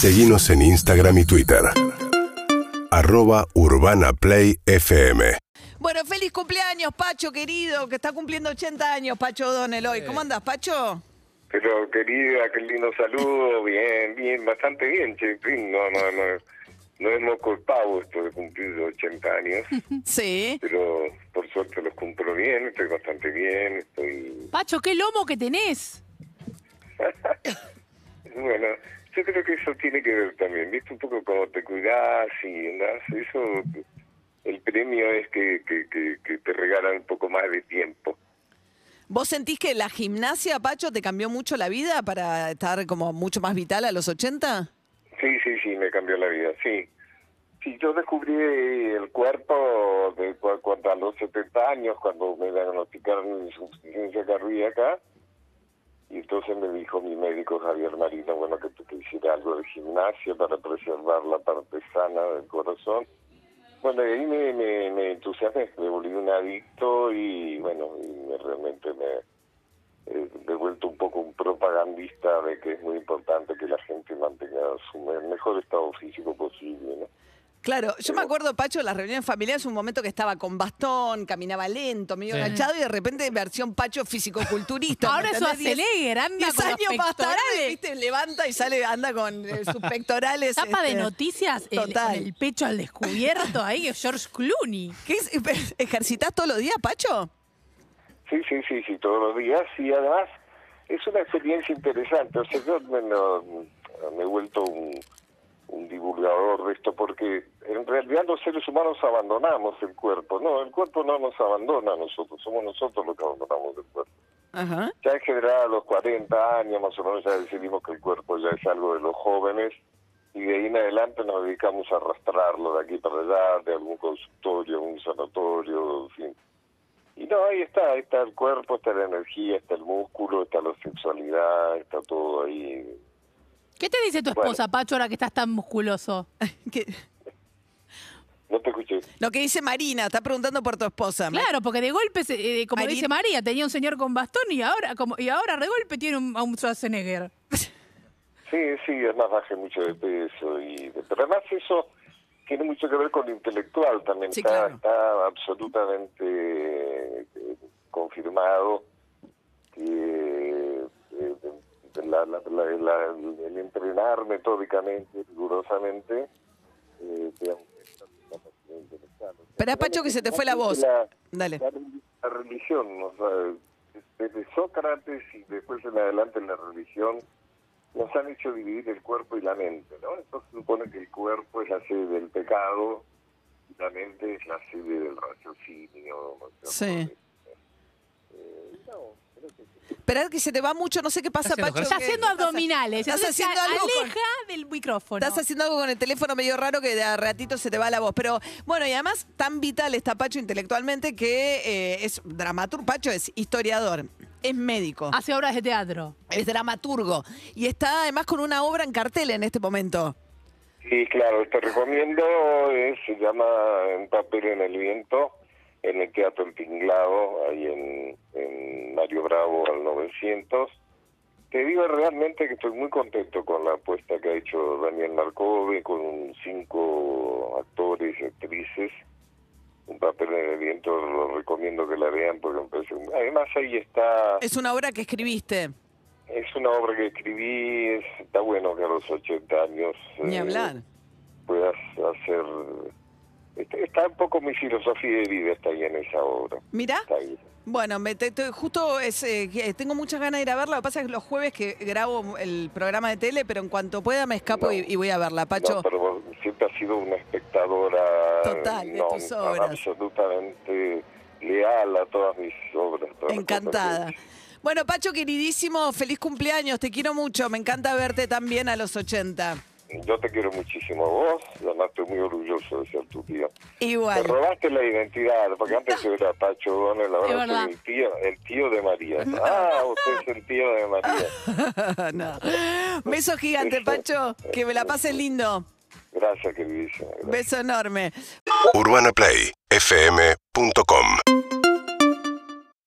Seguinos en Instagram y Twitter. @UrbanaPlayFM. Bueno, feliz cumpleaños, Pacho, querido, que está cumpliendo 80 años, Pacho O'Donnell, hoy. ¿Cómo andás, Pacho? Pero, querida, qué lindo saludo. Bien, bien, bastante bien, che. No hemos cortado esto de cumplir los 80 años. Sí. Pero, por suerte, los cumplo bien, estoy bastante bien. Pacho, qué lomo que tenés. Bueno, yo creo que eso tiene que ver también, ¿viste? Un poco cómo te cuidás y andás, eso... El premio es que te regalan un poco más de tiempo. ¿Vos sentís que la gimnasia, Pacho, te cambió mucho la vida para estar como mucho más vital a los 80? Sí, sí, sí, me cambió la vida, sí. Sí, yo descubrí el cuerpo cuando a los 70 años, cuando me diagnosticaron insuficiencia cardíaca, y entonces me dijo mi médico Javier Marino, bueno, que hiciera algo de gimnasia para preservar la parte sana del corazón. Bueno, de ahí me entusiasmé, me volví un adicto y, bueno, realmente me he vuelto un poco un propagandista de que es muy importante que la gente mantenga el mejor estado físico posible, ¿no? Claro, yo me acuerdo, Pacho, las reuniones familiares, un momento que estaba con bastón, caminaba lento, medio agachado, y de repente versión Pacho fisicoculturista. Ahora eso Schwarzenegger, anda con los años pastorales, ¿viste? Levanta y sale, anda con sus pectorales. Tapa de noticias, total. El pecho al descubierto, ahí George Clooney. ¿Ejercitás todos los días, Pacho? Sí, sí, sí, sí, todos los días, y además es una experiencia interesante. O sea, yo me he vuelto un divulgador de esto, porque en realidad los seres humanos abandonamos el cuerpo. No, el cuerpo no nos abandona a nosotros, somos nosotros los que abandonamos el cuerpo. Ajá. Ya en general a los 40 años más o menos ya decidimos que el cuerpo ya es algo de los jóvenes, y de ahí en adelante nos dedicamos a arrastrarlo de aquí para allá, de algún consultorio, un sanatorio, en fin. Y no, ahí está, ahí está el cuerpo, está la energía, está el músculo, está la sexualidad, está todo ahí. ¿Qué te dice tu esposa, bueno, Pacho, ahora que estás tan musculoso? ¿Qué? No te escuché. Lo que dice Marina, está preguntando por tu esposa. Claro, porque de golpe, como dice María, tenía un señor con bastón y ahora de golpe tiene a un Schwarzenegger. Sí, sí, además bajé mucho de peso. Pero además eso tiene mucho que ver con lo intelectual también. Sí, claro. Está absolutamente confirmado que... el entrenar metódicamente, rigurosamente, te aumenta la capacidad intelectual. Espera, Pacho, que se te fue la voz. Dale. La religión, o sea, desde Sócrates y después en adelante la religión, nos han hecho dividir el cuerpo y la mente, ¿no? Entonces se supone que el cuerpo es la sede del pecado y la mente es la sede del raciocinio. Sí. Esperá que se te va mucho, no sé qué pasa, Pacho. Está haciendo abdominales. Estás haciendo algo. Aleja del micrófono. Estás haciendo algo con el teléfono medio raro que de a ratito se te va la voz. Pero bueno, y además tan vital está Pacho intelectualmente que es dramaturgo. Pacho es historiador, es médico. Hace obras de teatro. Es dramaturgo. Y está además con una obra en cartel en este momento. Sí, claro, te recomiendo. Se llama En Papel en el Viento, en el Teatro El Pinglado, ahí en Mario Bravo al 900. Te digo realmente que estoy muy contento con la apuesta que ha hecho Daniel Marcovi, con 5 actores y actrices. Un papel en el viento, lo recomiendo que la vean, porque además ahí está... Es una obra que escribiste. Es una obra que escribí, está bueno que a los 80 años... Ni hablar. Puedas hacer... Está un poco mi filosofía de vida, está ahí en esa obra. Mirá, bueno, justo tengo muchas ganas de ir a verla. Lo que pasa es que los jueves que grabo el programa de tele, pero en cuanto pueda me escapo y voy a verla, Pacho. No, pero siempre has sido una espectadora total de tus obras. Absolutamente leal a todas mis obras. Encantada. Bueno, Pacho, queridísimo, feliz cumpleaños, te quiero mucho. Me encanta verte también a los 80. Yo te quiero muchísimo a vos, además estoy muy orgulloso de ser tu tío. Igual. Te robaste la identidad, porque antes yo era Pacho O'Donnell, ahora soy el tío de María. Ah, usted es el tío de María. No. Beso gigante, Pacho, que me la pases lindo. Gracias, queridísima. Beso enorme. UrbanaPlayFM.com